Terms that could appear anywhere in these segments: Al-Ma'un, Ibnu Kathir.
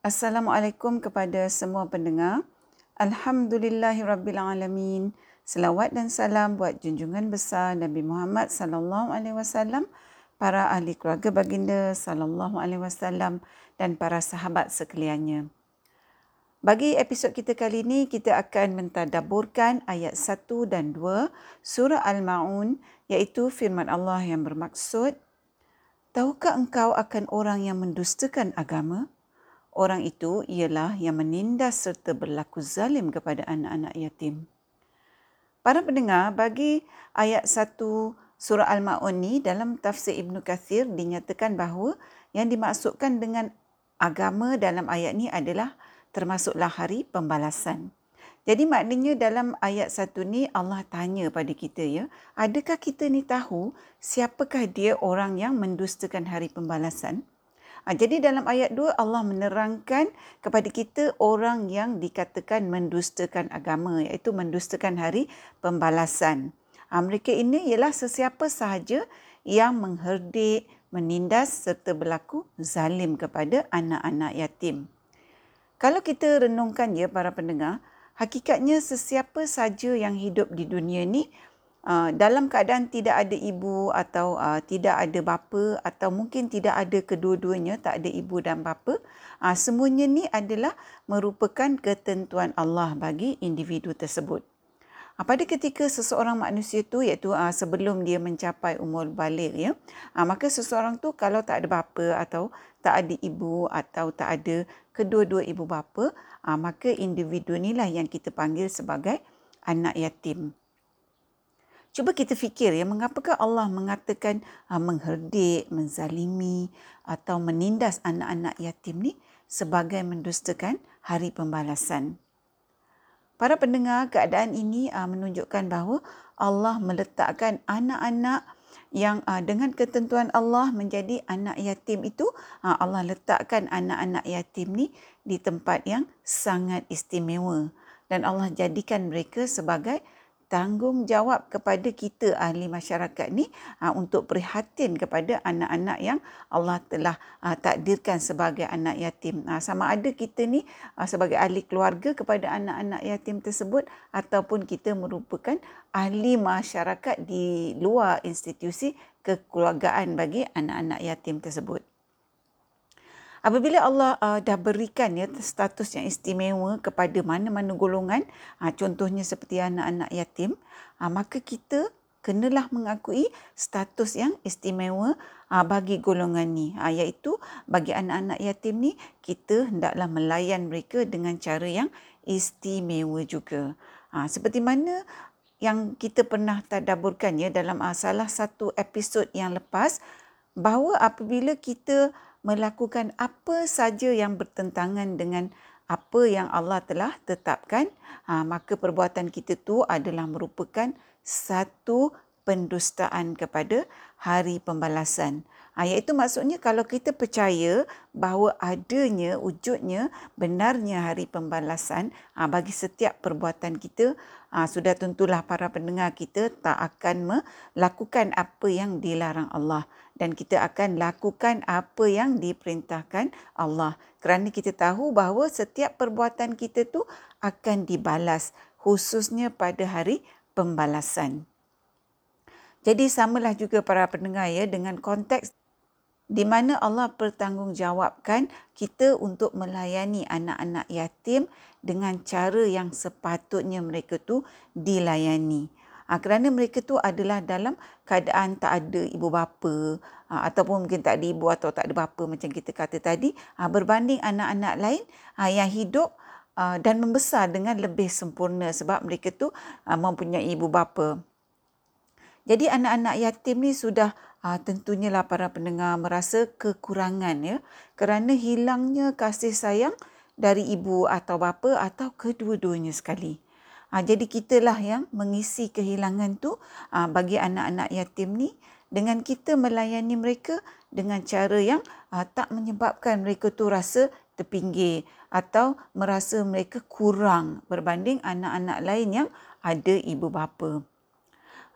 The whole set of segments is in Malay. Assalamualaikum kepada semua pendengar. Alhamdulillahirabbil alamin. Selawat dan salam buat junjungan besar Nabi Muhammad sallallahu alaihi wasallam, para ahli keluarga baginda sallallahu alaihi wasallam dan para sahabat sekaliannya. Bagi episod kita kali ini, kita akan mentadabburkan ayat 1 dan 2 surah Al-Ma'un, iaitu firman Allah yang bermaksud, "Tahukah engkau akan orang yang mendustakan agama? Orang itu ialah yang menindas serta berlaku zalim kepada anak-anak yatim." Para pendengar, bagi ayat 1 surah Al-Ma'un ni, dalam tafsir Ibnu Kathir dinyatakan bahawa yang dimaksudkan dengan agama dalam ayat ni adalah termasuklah hari pembalasan. Jadi maknanya dalam ayat 1 ni Allah tanya pada kita, ya, adakah kita ni tahu siapakah dia orang yang mendustakan hari pembalasan? Jadi dalam ayat 2 Allah menerangkan kepada kita orang yang dikatakan mendustakan agama, iaitu mendustakan hari pembalasan. Mereka ini ialah sesiapa sahaja yang mengherdik, menindas serta berlaku zalim kepada anak-anak yatim. Kalau kita renungkan, ya para pendengar, hakikatnya sesiapa sahaja yang hidup di dunia ni dalam keadaan tidak ada ibu atau tidak ada bapa, atau mungkin tidak ada kedua-duanya, tak ada ibu dan bapa, semuanya ni adalah merupakan ketentuan Allah bagi individu tersebut. Pada ketika seseorang manusia tu, iaitu sebelum dia mencapai umur baligh, ya, maka seseorang tu kalau tak ada bapa atau tak ada ibu atau tak ada kedua-dua ibu bapa, maka individu inilah yang kita panggil sebagai anak yatim. Cuba kita fikir, ya, mengapakah Allah mengatakan mengherdik, menzalimi atau menindas anak-anak yatim ni sebagai mendustakan hari pembalasan? Para pendengar, keadaan ini menunjukkan bahawa Allah meletakkan anak-anak yang dengan ketentuan Allah menjadi anak yatim itu, Allah letakkan anak-anak yatim ni di tempat yang sangat istimewa, dan Allah jadikan mereka sebagai tanggungjawab kepada kita ahli masyarakat ni untuk prihatin kepada anak-anak yang Allah telah takdirkan sebagai anak yatim. Sama ada kita ni sebagai ahli keluarga kepada anak-anak yatim tersebut, ataupun kita merupakan ahli masyarakat di luar institusi kekeluargaan bagi anak-anak yatim tersebut. Apabila Allah dah berikan, ya, status yang istimewa kepada mana-mana golongan, contohnya seperti anak-anak yatim, maka kita kenalah mengakui status yang istimewa bagi golongan ni, iaitu bagi anak-anak yatim ni kita hendaklah melayan mereka dengan cara yang istimewa juga. Seperti mana yang kita pernah tadabburkan, ya, dalam salah satu episod yang lepas, bahawa apabila kita melakukan apa saja yang bertentangan dengan apa yang Allah telah tetapkan, maka perbuatan kita tu adalah merupakan satu pendustaan kepada hari pembalasan. Iaitu maksudnya kalau kita percaya bahawa adanya, wujudnya, benarnya hari pembalasan bagi setiap perbuatan kita, sudah tentulah para pendengar, kita tak akan melakukan apa yang dilarang Allah, dan kita akan lakukan apa yang diperintahkan Allah, kerana kita tahu bahawa setiap perbuatan kita tu akan dibalas, khususnya pada hari pembalasan. Jadi samalah juga para pendengar, ya, dengan konteks di mana Allah pertanggungjawabkan kita untuk melayani anak-anak yatim dengan cara yang sepatutnya mereka tu dilayani. Kerana mereka tu adalah dalam keadaan tak ada ibu bapa, ataupun mungkin tak ada ibu atau tak ada bapa macam kita kata tadi, berbanding anak-anak lain yang hidup dan membesar dengan lebih sempurna sebab mereka tu mempunyai ibu bapa. Jadi anak-anak yatim ni sudah tentunya lah para pendengar merasa kekurangan, ya, kerana hilangnya kasih sayang dari ibu atau bapa atau kedua-duanya sekali. Jadi kitalah yang mengisi kehilangan tu bagi anak-anak yatim ni, dengan kita melayani mereka dengan cara yang tak menyebabkan mereka tu rasa terpinggir atau merasa mereka kurang berbanding anak-anak lain yang ada ibu bapa.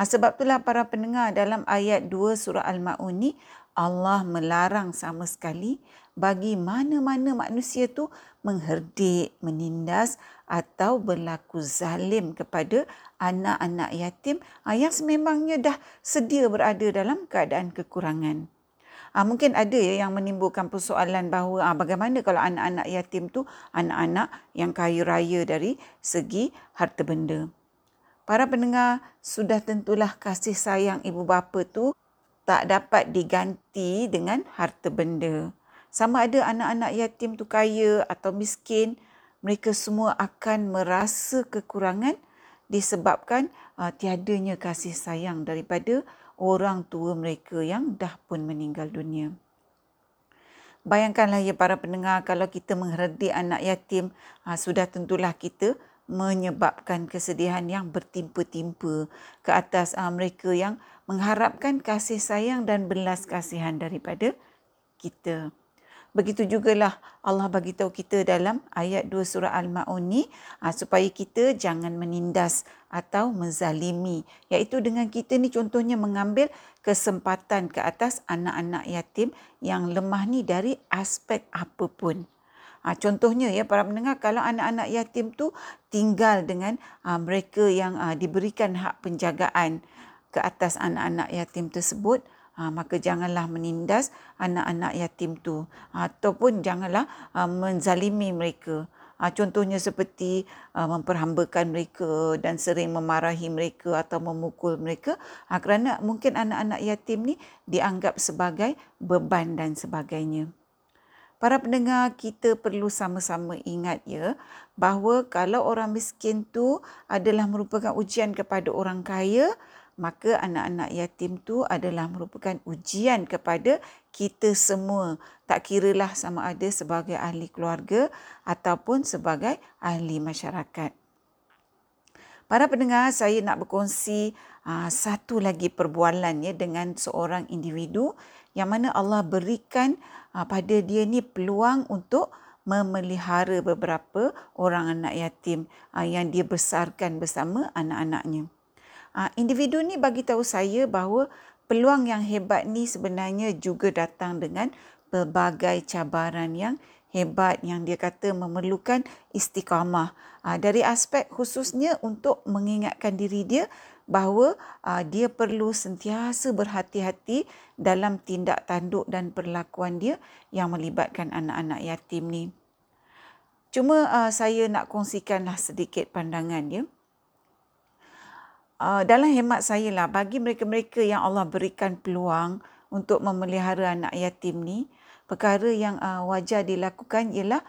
Sebab itulah para pendengar, dalam ayat 2 surah Al-Ma'un ni Allah melarang sama sekali bagi mana-mana manusia tu mengherdik, menindas atau berlaku zalim kepada anak-anak yatim yang sememangnya dah sedia berada dalam keadaan kekurangan. Mungkin ada yang menimbulkan persoalan bahawa bagaimana kalau anak-anak yatim tu anak-anak yang kaya raya dari segi harta benda. Para pendengar, sudah tentulah kasih sayang ibu bapa tu tak dapat diganti dengan harta benda. Sama ada anak-anak yatim tu kaya atau miskin, mereka semua akan merasa kekurangan disebabkan tiadanya kasih sayang daripada orang tua mereka yang dah pun meninggal dunia. Bayangkanlah ya para pendengar, kalau kita mengherdik anak yatim, sudah tentulah kita menyebabkan kesedihan yang bertimpa-timpa ke atas mereka yang mengharapkan kasih sayang dan belas kasihan daripada kita. Begitu jugalah Allah bagi tahu kita dalam ayat 2 surah Al-Ma'un ni supaya kita jangan menindas atau menzalimi, iaitu dengan kita ni contohnya mengambil kesempatan ke atas anak-anak yatim yang lemah ni dari aspek apa pun. Contohnya ya para pendengar, kalau anak-anak yatim tu tinggal dengan mereka yang diberikan hak penjagaan ke atas anak-anak yatim tersebut, maka janganlah menindas anak-anak yatim tu ataupun janganlah menzalimi mereka. Contohnya seperti memperhambakan mereka dan sering memarahi mereka atau memukul mereka kerana mungkin anak-anak yatim ni dianggap sebagai beban dan sebagainya. Para pendengar, kita perlu sama-sama ingat ya bahawa kalau orang miskin tu adalah merupakan ujian kepada orang kaya, maka anak-anak yatim tu adalah merupakan ujian kepada kita semua. Tak kiralah sama ada sebagai ahli keluarga ataupun sebagai ahli masyarakat. Para pendengar, saya nak berkongsi satu lagi perbualan ya dengan seorang individu yang mana Allah berikan pada dia ni peluang untuk memelihara beberapa orang anak yatim yang dia besarkan bersama anak-anaknya. Individu ni bagi tahu saya bahawa peluang yang hebat ni sebenarnya juga datang dengan pelbagai cabaran yang hebat yang dia kata memerlukan istiqamah. Dari aspek khususnya untuk mengingatkan diri dia bahawa dia perlu sentiasa berhati-hati dalam tindak tanduk dan perlakuan dia yang melibatkan anak-anak yatim ni. Cuma saya nak kongsikanlah sedikit pandangan dia. Dalam hemat saya lah, bagi mereka-mereka yang Allah berikan peluang untuk memelihara anak yatim ni, perkara yang wajar dilakukan ialah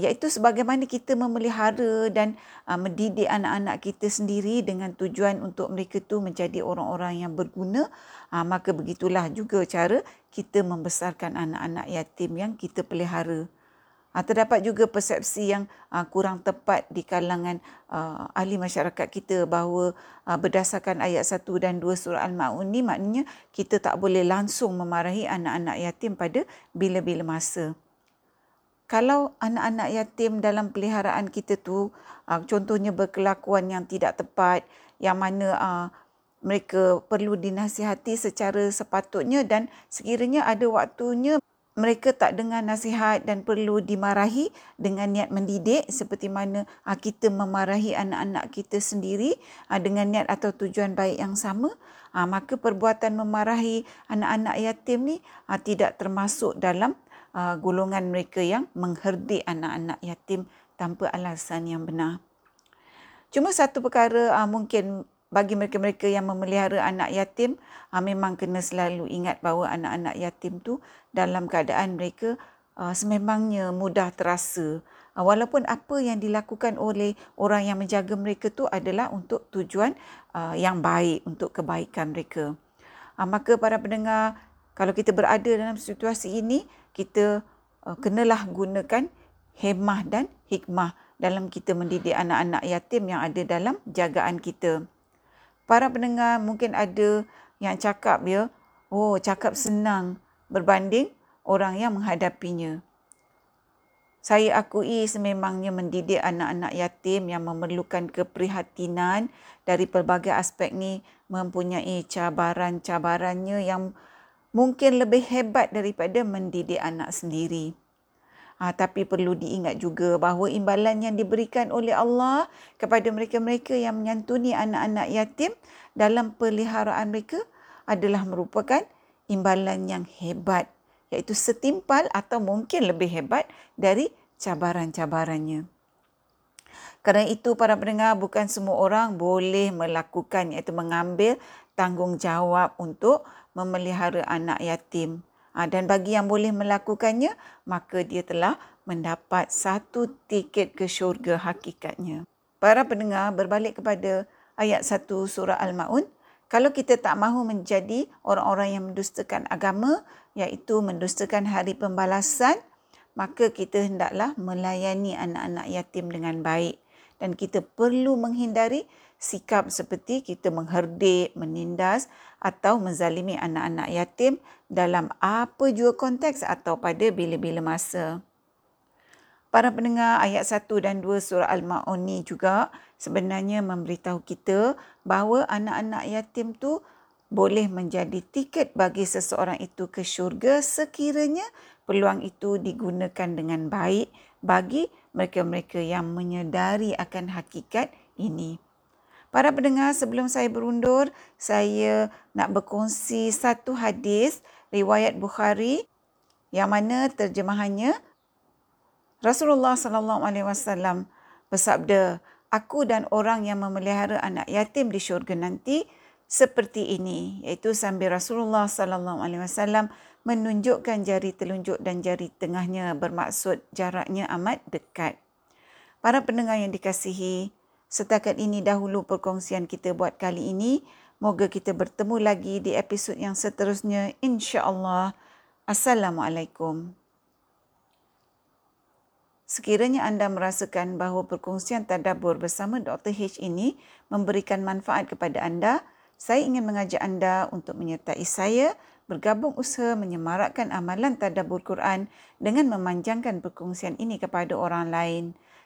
iaitu sebagaimana kita memelihara dan mendidik anak-anak kita sendiri dengan tujuan untuk mereka tu menjadi orang-orang yang berguna, maka begitulah juga cara kita membesarkan anak-anak yatim yang kita pelihara. Terdapat juga persepsi yang kurang tepat di kalangan ahli masyarakat kita bahawa berdasarkan ayat 1 dan 2 surah Al-Ma'un ni maknanya kita tak boleh langsung memarahi anak-anak yatim pada bila-bila masa. Kalau anak-anak yatim dalam peliharaan kita tu contohnya berkelakuan yang tidak tepat, yang mana mereka perlu dinasihati secara sepatutnya dan sekiranya ada waktunya mereka tak dengar nasihat dan perlu dimarahi dengan niat mendidik seperti mana kita memarahi anak-anak kita sendiri dengan niat atau tujuan baik yang sama, maka perbuatan memarahi anak-anak yatim ni tidak termasuk dalam golongan mereka yang mengherdik anak-anak yatim tanpa alasan yang benar. Cuma satu perkara mungkin bagi mereka-mereka yang memelihara anak yatim, memang kena selalu ingat bahawa anak-anak yatim tu dalam keadaan mereka sememangnya mudah terasa. Walaupun apa yang dilakukan oleh orang yang menjaga mereka tu adalah untuk tujuan yang baik, untuk kebaikan mereka. Maka para pendengar, kalau kita berada dalam situasi ini, kita kenalah gunakan hikmah dan hikmah dalam kita mendidik anak-anak yatim yang ada dalam jagaan kita. Para pendengar, mungkin ada yang cakap ya, cakap senang berbanding orang yang menghadapinya. Saya akui sememangnya mendidik anak-anak yatim yang memerlukan keprihatinan dari pelbagai aspek ni mempunyai cabaran-cabarannya yang mungkin lebih hebat daripada mendidik anak sendiri. Tapi perlu diingat juga bahawa imbalan yang diberikan oleh Allah kepada mereka-mereka yang menyantuni anak-anak yatim dalam peliharaan mereka adalah merupakan imbalan yang hebat, iaitu setimpal atau mungkin lebih hebat dari cabaran-cabarannya. Kerana itu para pendengar, bukan semua orang boleh melakukan, iaitu mengambil tanggungjawab untuk memelihara anak yatim. Dan bagi yang boleh melakukannya, maka dia telah mendapat satu tiket ke syurga hakikatnya. Para pendengar, berbalik kepada ayat 1 surah Al-Ma'un, kalau kita tak mahu menjadi orang-orang yang mendustakan agama, iaitu mendustakan hari pembalasan, maka kita hendaklah melayani anak-anak yatim dengan baik. Dan kita perlu menghindari sikap seperti kita mengherdik, menindas atau menzalimi anak-anak yatim dalam apa jua konteks atau pada bila-bila masa. Para pendengar, ayat 1 dan 2 surah Al-Ma'un ni juga sebenarnya memberitahu kita bahawa anak-anak yatim tu boleh menjadi tiket bagi seseorang itu ke syurga sekiranya peluang itu digunakan dengan baik bagi mereka-mereka yang menyedari akan hakikat ini. Para pendengar, sebelum saya berundur, saya nak berkongsi satu hadis riwayat Bukhari yang mana terjemahannya Rasulullah SAW bersabda, aku dan orang yang memelihara anak yatim di syurga nanti seperti ini, iaitu sambil Rasulullah SAW menunjukkan jari telunjuk dan jari tengahnya, bermaksud jaraknya amat dekat. Para pendengar yang dikasihi, setakat ini dahulu perkongsian kita buat kali ini. Moga kita bertemu lagi di episod yang seterusnya, insya-Allah. Assalamualaikum. Sekiranya anda merasakan bahawa perkongsian tadabbur bersama Dr. H ini memberikan manfaat kepada anda, saya ingin mengajak anda untuk menyertai saya bergabung usaha menyemarakkan amalan tadabbur Quran dengan memanjangkan perkongsian ini kepada orang lain.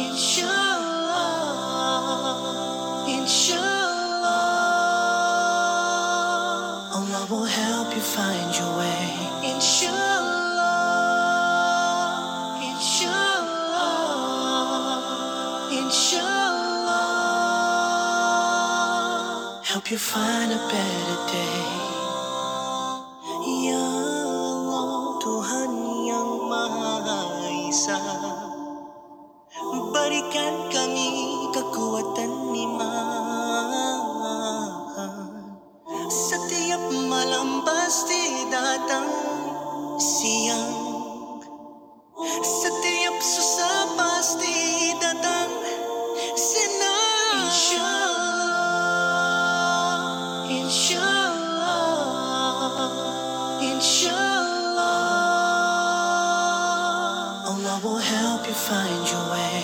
insyaAllah, insyaAllah. Allah will help you find your way, insyaAllah. Inshallah, help you find a better day. Ya Allah, Tuhan yang Maha Esa, berikan kami kekuatan iman. Setiap malam pasti datang siang, setiap susah pasti datang. Inshallah, inshallah, inshallah. Allah will help you find your way.